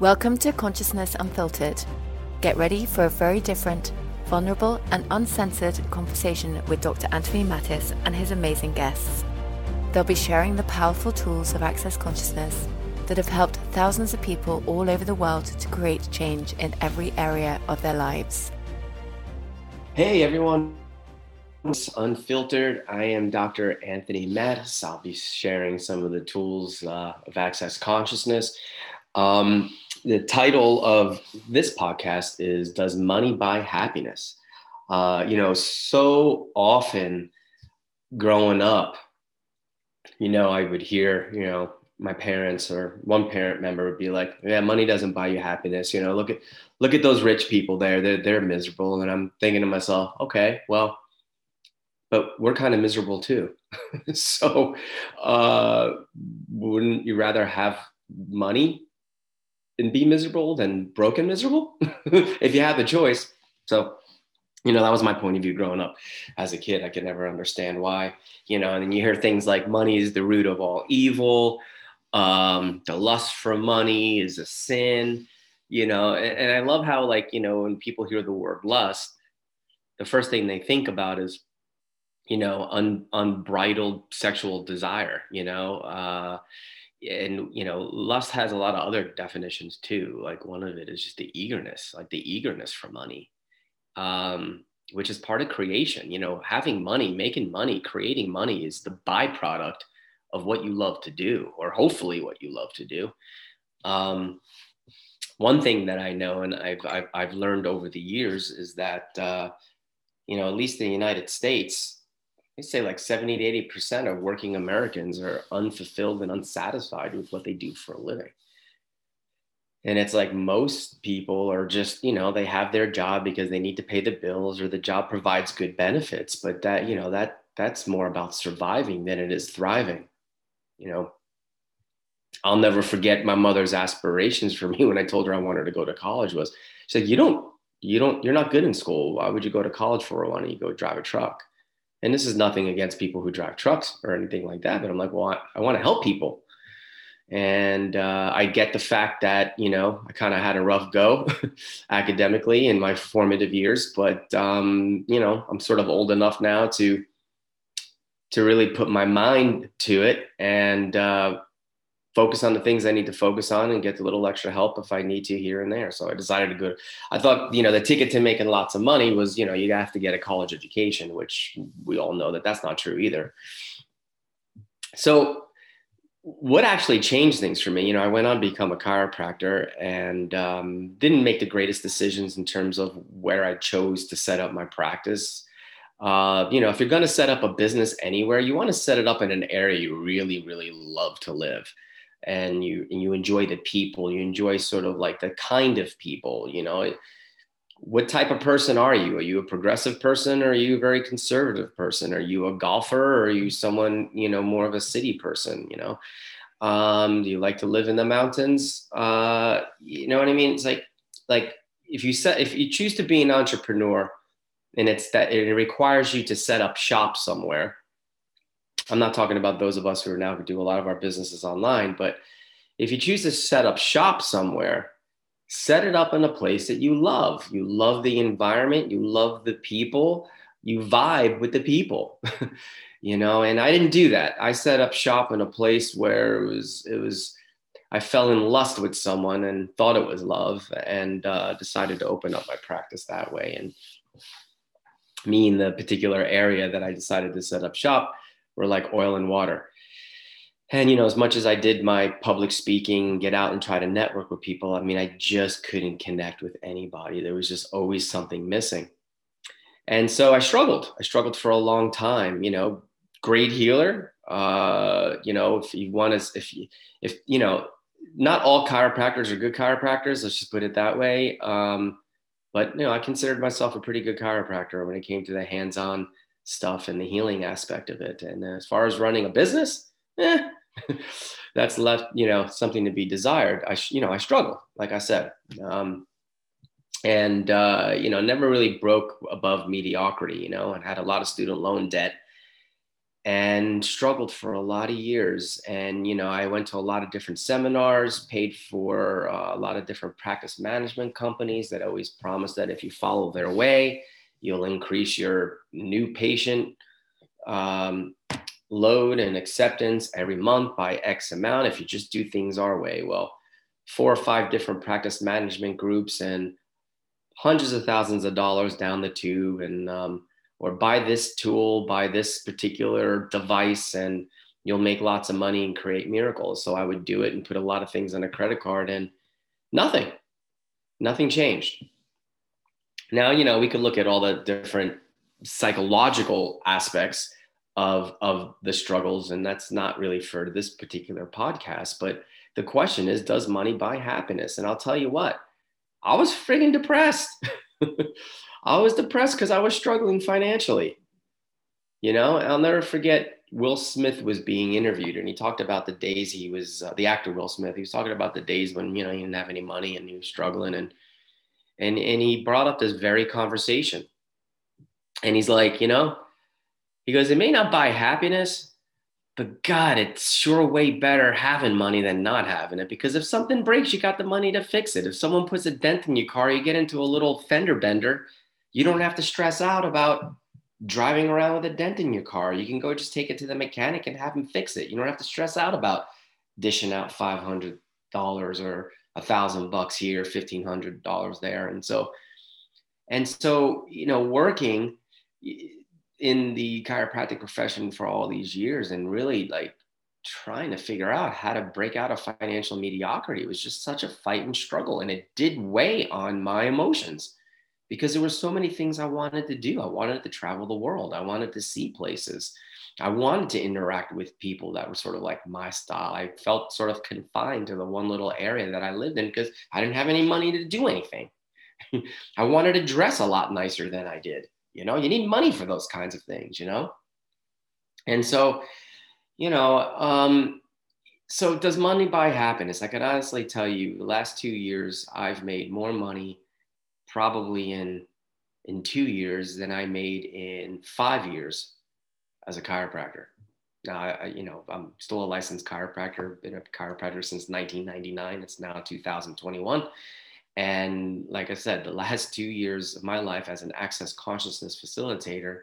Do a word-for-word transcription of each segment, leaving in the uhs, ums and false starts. Welcome to Consciousness Unfiltered. Get ready for a very different, vulnerable and uncensored conversation with Doctor Anthony Mattis and his amazing guests. They'll be sharing the powerful tools of Access Consciousness that have helped thousands of people all over the world to create change in every area of their lives. Hey everyone, Unfiltered. I am Doctor Anthony Mattis. I'll be sharing some of the tools uh, of Access Consciousness. Um, the title of this podcast is Does Money Buy Happiness? Uh, you know, so often growing up, you know, I would hear, you know, my parents or one parent member would be like, yeah, money doesn't buy you happiness. You know, look at, look at those rich people there. They're, they're miserable. And I'm thinking to myself, okay, well, but we're kind of miserable too. so uh, wouldn't you rather have money and be miserable than broke and miserable if you had the choice? So, you know, that was my point of view growing up as a kid. I could never understand why, you know, and then you hear things like money is the root of all evil. Um, the lust for money is a sin, you know, and, and I love how, like, you know, when people hear the word lust, the first thing they think about is, you know, un, unbridled sexual desire, you know, uh, and, you know, lust has a lot of other definitions too. Like one of it is just the eagerness, like the eagerness for money, um, which is part of creation. You know, having money, making money, creating money is the byproduct of what you love to do, or hopefully what you love to do. Um, one thing that I know, and I've, I've, I've learned over the years is that, uh, you know, at least in the United States, I'd say like seventy to eighty percent of working Americans are unfulfilled and unsatisfied with what they do for a living. And it's like most people are just, you know, they have their job because they need to pay the bills or the job provides good benefits. But that, you know, that that's more about surviving than it is thriving. You know, I'll never forget my mother's aspirations for me when I told her I wanted to go to college was, she said, you don't, you don't, you're not good in school. Why would you go to college for? Why don't you go drive a truck? And this is nothing against people who drive trucks or anything like that. But I'm like, well, I, I want to help people. And uh, I get the fact that, you know, I kind of had a rough go academically in my formative years. But, um, you know, I'm sort of old enough now to to really put my mind to it and uh, focus on the things I need to focus on and get a little extra help if I need to here and there. So I decided to go. I thought, you know, the ticket to making lots of money was, you know, you have to get a college education, which we all know that that's not true either. So what actually changed things for me? You know, I went on to become a chiropractor and um, didn't make the greatest decisions in terms of where I chose to set up my practice. Uh, you know, if you're going to set up a business anywhere, you want to set it up in an area you really, really love to live. And you and you enjoy the people, you enjoy sort of like the kind of people, you know, what type of person are you? Are you a progressive person? Or are you a very conservative person? Are you a golfer? Or are you someone, you know, more of a city person, you know? Um, do you like to live in the mountains? Uh, you know what I mean? It's like, like if you set, if you choose to be an entrepreneur and it's that it requires you to set up shop somewhere. I'm not talking about those of us who are now who do a lot of our businesses online, but if you choose to set up shop somewhere, set it up in a place that you love. You love the environment, you love the people, you vibe with the people, you know, and I didn't do that. I set up shop in a place where it was, it was, I fell in lust with someone and thought it was love and uh, decided to open up my practice that way. And me in the particular area that I decided to set up shop, were like oil and water. And, you know, as much as I did my public speaking, get out and try to network with people, I mean, I just couldn't connect with anybody. There was just always something missing. And so I struggled. I struggled for a long time, you know, great healer. Uh, you know, if you want to, if you, if, you know, not all chiropractors are good chiropractors. Let's just put it that way. Um, but, you know, I considered myself a pretty good chiropractor when it came to the hands-on stuff and the healing aspect of it. And as far as running a business, eh, that's left, you know, something to be desired. I, you know, I struggle, like I said, um, and, uh, you know, never really broke above mediocrity, you know, and had a lot of student loan debt and struggled for a lot of years. And, you know, I went to a lot of different seminars, paid for a lot of different practice management companies that always promise that if you follow their way, you'll increase your new patient um, load and acceptance every month by X amount if you just do things our way. Well, four or five different practice management groups and hundreds of thousands of dollars down the tube, and um, or buy this tool, buy this particular device, and you'll make lots of money and create miracles. So I would do it and put a lot of things on a credit card, and nothing, nothing changed. Now, you know, we could look at all the different psychological aspects of, of the struggles, and that's not really for this particular podcast, but the question is, does money buy happiness? And I'll tell you what, I was friggin' depressed. I was depressed because I was struggling financially. You know, I'll never forget, Will Smith was being interviewed, and he talked about the days he was, uh, the actor Will Smith, he was talking about the days when, you know, he didn't have any money and he was struggling. And, and, and he brought up this very conversation, and he's like, you know, he goes, it may not buy happiness, but God, it's sure way better having money than not having it. Because if something breaks, you got the money to fix it. If someone puts a dent in your car, you get into a little fender bender, you don't have to stress out about driving around with a dent in your car. You can go just take it to the mechanic and have him fix it. You don't have to stress out about dishing out five hundred dollars or a thousand bucks here, fifteen hundred dollars there. And so, and so, you know, working in the chiropractic profession for all these years and really like trying to figure out how to break out of financial mediocrity, it was just such a fight and struggle. And it did weigh on my emotions, because there were so many things I wanted to do. I wanted to travel the world. I wanted to see places. I wanted to interact with people that were sort of like my style. I felt sort of confined to the one little area that I lived in because I didn't have any money to do anything. I wanted to dress a lot nicer than I did. You know, you need money for those kinds of things, you know? And so, you know, um, so does money buy happiness? I can honestly tell you the last two years, I've made more money probably in in two years than I made in five years as a chiropractor. Now, I, you know, I'm still a licensed chiropractor, been a chiropractor since nineteen ninety-nine, it's now two thousand twenty-one. And like I said, the last two years of my life as an Access Consciousness facilitator,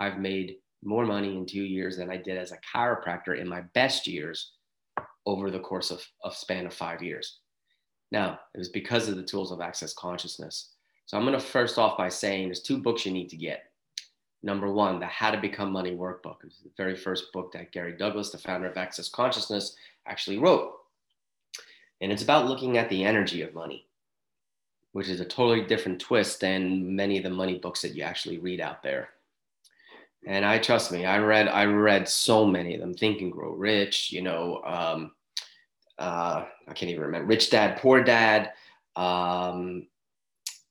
I've made more money in two years than I did as a chiropractor in my best years over the course of, of span of five years. Now, it was because of the tools of Access Consciousness. So I'm going to first off by saying there's two books you need to get. Number one, the How to Become Money Workbook. It's the very first book that Gary Douglas, the founder of Access Consciousness, actually wrote. And it's about looking at the energy of money, which is a totally different twist than many of the money books that you actually read out there. And I trust me, I read I read so many of them, Think and Grow Rich, you know, um, Uh, I can't even remember, Rich Dad, Poor Dad, um,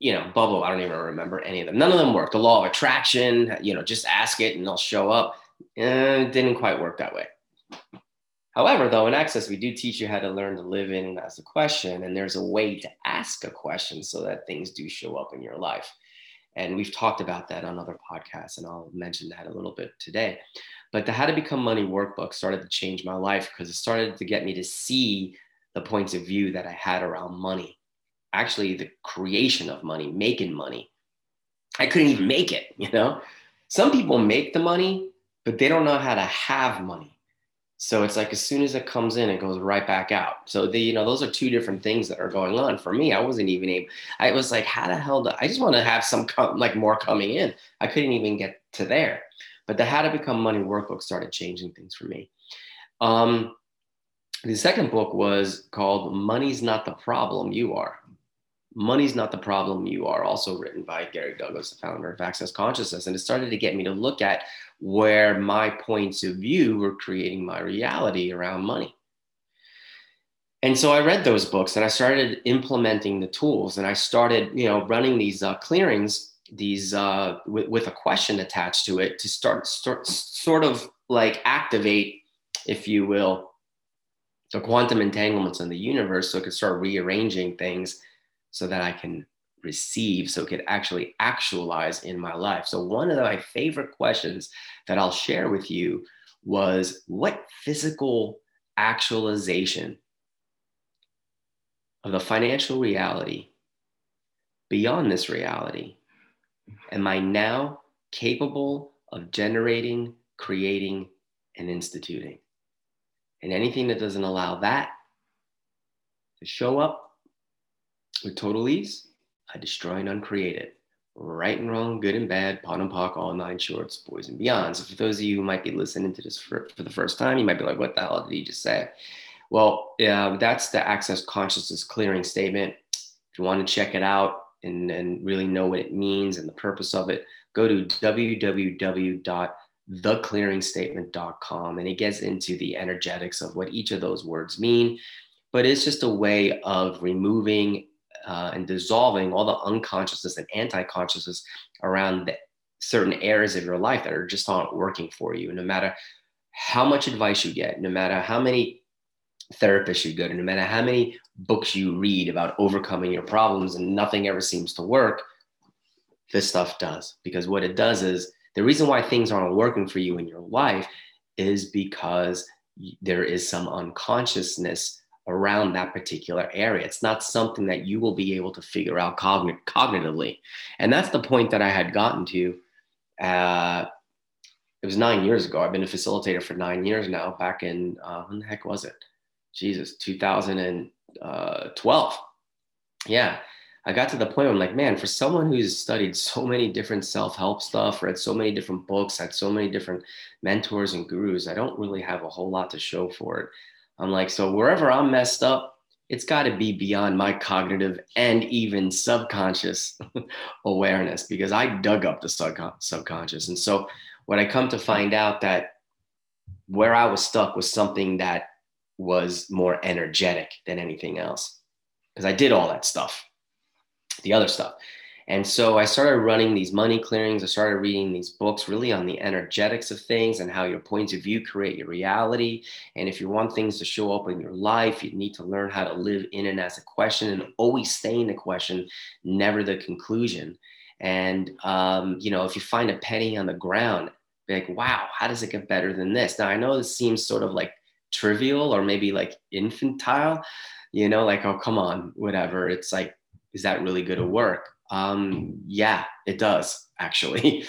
you know, Bubble, I don't even remember any of them. None of them worked. The Law of Attraction, you know, just ask it and they'll show up. Eh, it didn't quite work that way. However, though, in Access, we do teach you how to learn to live in and ask a question. And there's a way to ask a question so that things do show up in your life. And we've talked about that on other podcasts, and I'll mention that a little bit today. But the How to Become Money workbook started to change my life because it started to get me to see the points of view that I had around money. Actually, the creation of money, making money. I couldn't even make it, you know? Some people make the money, but they don't know how to have money. So it's like as soon as it comes in, it goes right back out. So the, you know, those are two different things that are going on. For me, I wasn't even able, I was like, how the hell do I just want to have some com- like more coming in? I couldn't even get to there. But the How to Become Money workbook started changing things for me. Um, the second book was called Money's Not the Problem, You Are. Money's Not the Problem, You Are, also written by Gary Douglas, the founder of Access Consciousness. And it started to get me to look at where my points of view were creating my reality around money. And so I read those books and I started implementing the tools, and I started, you know, running these uh, clearings these uh, w- with a question attached to it to start, start sort of like activate, if you will, the quantum entanglements in the universe so it could start rearranging things so that I can receive so it could actually actualize in my life. So one of my favorite questions that I'll share with you was, what physical actualization of the financial reality beyond this reality am I now capable of generating, creating, and instituting? And anything that doesn't allow that to show up with total ease, I destroy and uncreate it. Right and wrong, good and bad, pot and pock, all nine shorts, boys and beyond. So for those of you who might be listening to this for, for the first time, you might be like, what the hell did he just say? Well, uh, that's the Access Consciousness Clearing Statement. If you want to check it out and, and really know what it means and the purpose of it, go to w w w dot the clearing statement dot com. And it gets into the energetics of what each of those words mean. But it's just a way of removing Uh, and dissolving all the unconsciousness and anti-consciousness around the certain areas of your life that are just not working for you. No matter how much advice you get, no matter how many therapists you go to, no matter how many books you read about overcoming your problems, and nothing ever seems to work, this stuff does. Because what it does is, the reason why things aren't working for you in your life is because there is some unconsciousness around that particular area. It's not something that you will be able to figure out cogn- cognitively. And that's the point that I had gotten to. Uh, it was nine years ago. I've been a facilitator for nine years now, back in, uh, when the heck was it? Jesus, two thousand twelve. Yeah. I got to the point where I'm like, man, for someone who's studied so many different self-help stuff, read so many different books, had so many different mentors and gurus, I don't really have a whole lot to show for it. I'm like, so wherever I'm messed up, it's got to be beyond my cognitive and even subconscious awareness, because I dug up the subcon- subconscious. And so when I come to find out that where I was stuck was something that was more energetic than anything else, because I did all that stuff, the other stuff. And so I started running these money clearings. I started reading these books really on the energetics of things and how your points of view create your reality. And if you want things to show up in your life, you need to learn how to live in and as a question, and always stay in the question, never the conclusion. And, um, you know, if you find a penny on the ground, be like, wow, how does it get better than this? Now, I know this seems sort of like trivial or maybe like infantile, you know, like, oh, come on, whatever. It's like, is that really going to work? Um, yeah, it does actually.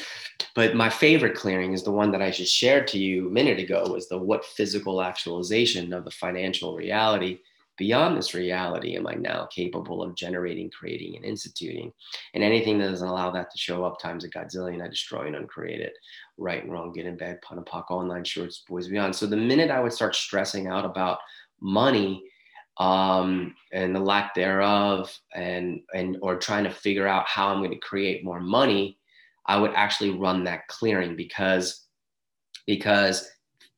But my favorite clearing is the one that I just shared to you a minute ago, was the what physical actualization of the financial reality beyond this reality am I now capable of generating, creating, and instituting? And anything that doesn't allow that to show up times a godzillion, I destroy and uncreate it. Right and wrong, good and bad, pot and pock, all nine shorts, boys beyond. So the minute I would start stressing out about money, um and the lack thereof, and and or trying to figure out how I'm going to create more money, I would actually run that clearing, because because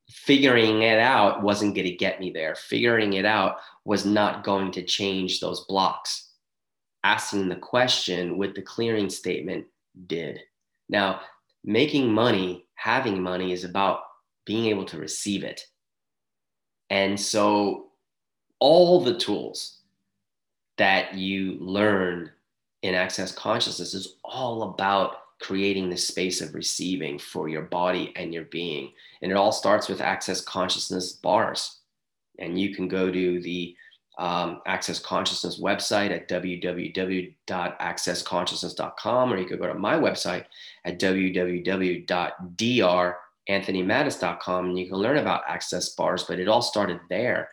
figuring it out wasn't going to get me there. Figuring it out was not going to change those blocks. Asking the question with the clearing statement did. Now, making money, having money, is about being able to receive it. And so all the tools that you learn in Access Consciousness is all about creating the space of receiving for your body and your being. And it all starts with Access Consciousness bars. And you can go to the um, Access Consciousness website at w w w dot access consciousness dot com, or you could go to my website at w w w dot d r anthony mattis dot com, and you can learn about Access bars, but it all started there.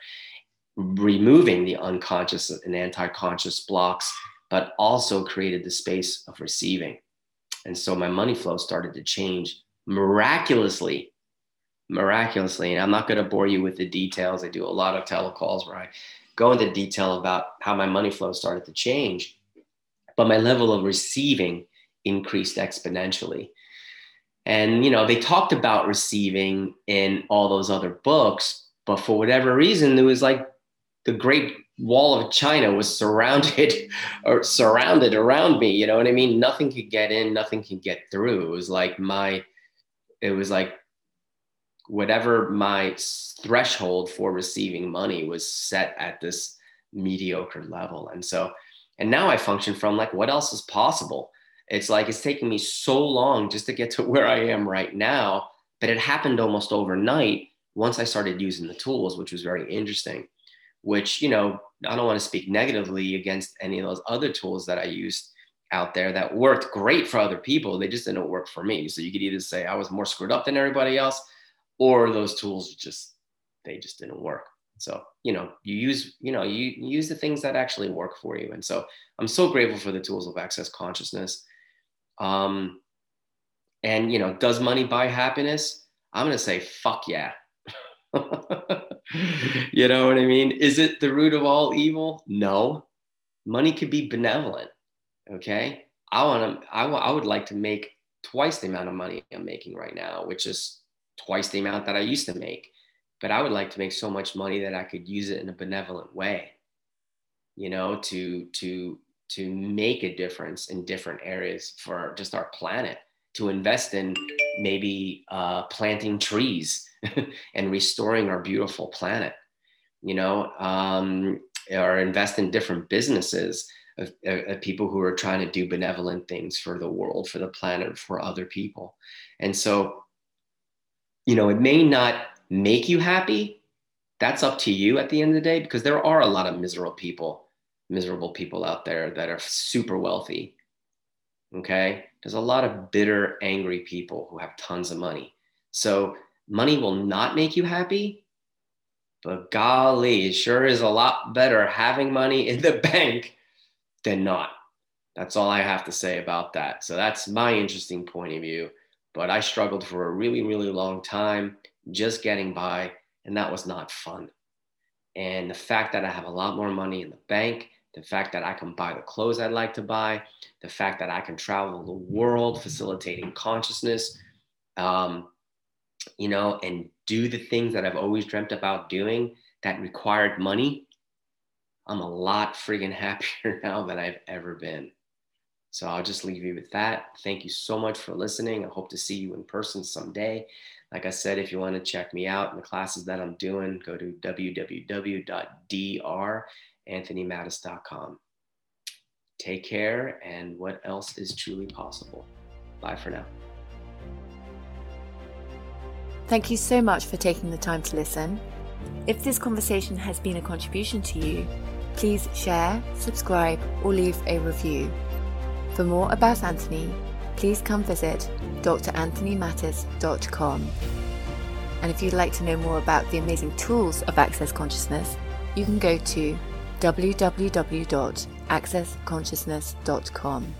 Removing the unconscious and anti-conscious blocks, but also created the space of receiving. And so my money flow started to change miraculously, miraculously. And I'm not going to bore you with the details. I do a lot of telecalls where I go into detail about how my money flow started to change, but my level of receiving increased exponentially. And, you know, they talked about receiving in all those other books, but for whatever reason, there was like, the Great Wall of China was surrounded or surrounded around me. You know what I mean? Nothing could get in, nothing could get through. It was like my, it was like whatever my threshold for receiving money was set at this mediocre level. And so And now I function from like, what else is possible? It's like, it's taking me so long just to get to where I am right now, but it happened almost overnight once I started using the tools, which was very interesting, which, you know, I don't want to speak negatively against any of those other tools that I used out there that worked great for other people. They just didn't work for me. So you could either say I was more screwed up than everybody else, or those tools just, they just didn't work. So, you know, you use, you know, you use the things that actually work for you. And so I'm so grateful for the tools of Access Consciousness. Um, and, you know, does money buy happiness? I'm going to say, fuck yeah. You know what I mean? Is it the root of all evil? No. Money could be benevolent. Okay. I want to, I, w- I would like to make twice the amount of money I'm making right now, which is twice the amount that I used to make. But I would like to make so much money that I could use it in a benevolent way, you know, to, to, to make a difference in different areas for just our planet, to invest in maybe uh, planting trees and restoring our beautiful planet, you know, um, or invest in different businesses of, of people who are trying to do benevolent things for the world, for the planet, for other people. And so, you know, it may not make you happy. That's up to you at the end of the day, because there are a lot of miserable people, miserable people out there that are super wealthy. Okay. There's a lot of bitter, angry people who have tons of money. So money will not make you happy, but golly, it sure is a lot better having money in the bank than not. That's all I have to say about that. So that's my interesting point of view, but I struggled for a really, really long time just getting by, and that was not fun. And the fact that I have a lot more money in the bank, the fact that I can buy the clothes I'd like to buy, the fact that I can travel the world facilitating consciousness, um, you know, and do the things that I've always dreamt about doing that required money, I'm a lot friggin' happier now than I've ever been. So I'll just leave you with that. Thank you so much for listening. I hope to see you in person someday. Like I said, if you want to check me out in the classes that I'm doing, go to w w w dot d r anthony mattis dot com. Take care, and what else is truly possible? Bye for now. Thank you so much for taking the time to listen. If this conversation has been a contribution to you, please share, subscribe, or leave a review. For more about Anthony, please come visit d r anthony mattis dot com. And if you'd like to know more about the amazing tools of Access Consciousness, you can go to w w w dot access consciousness dot com.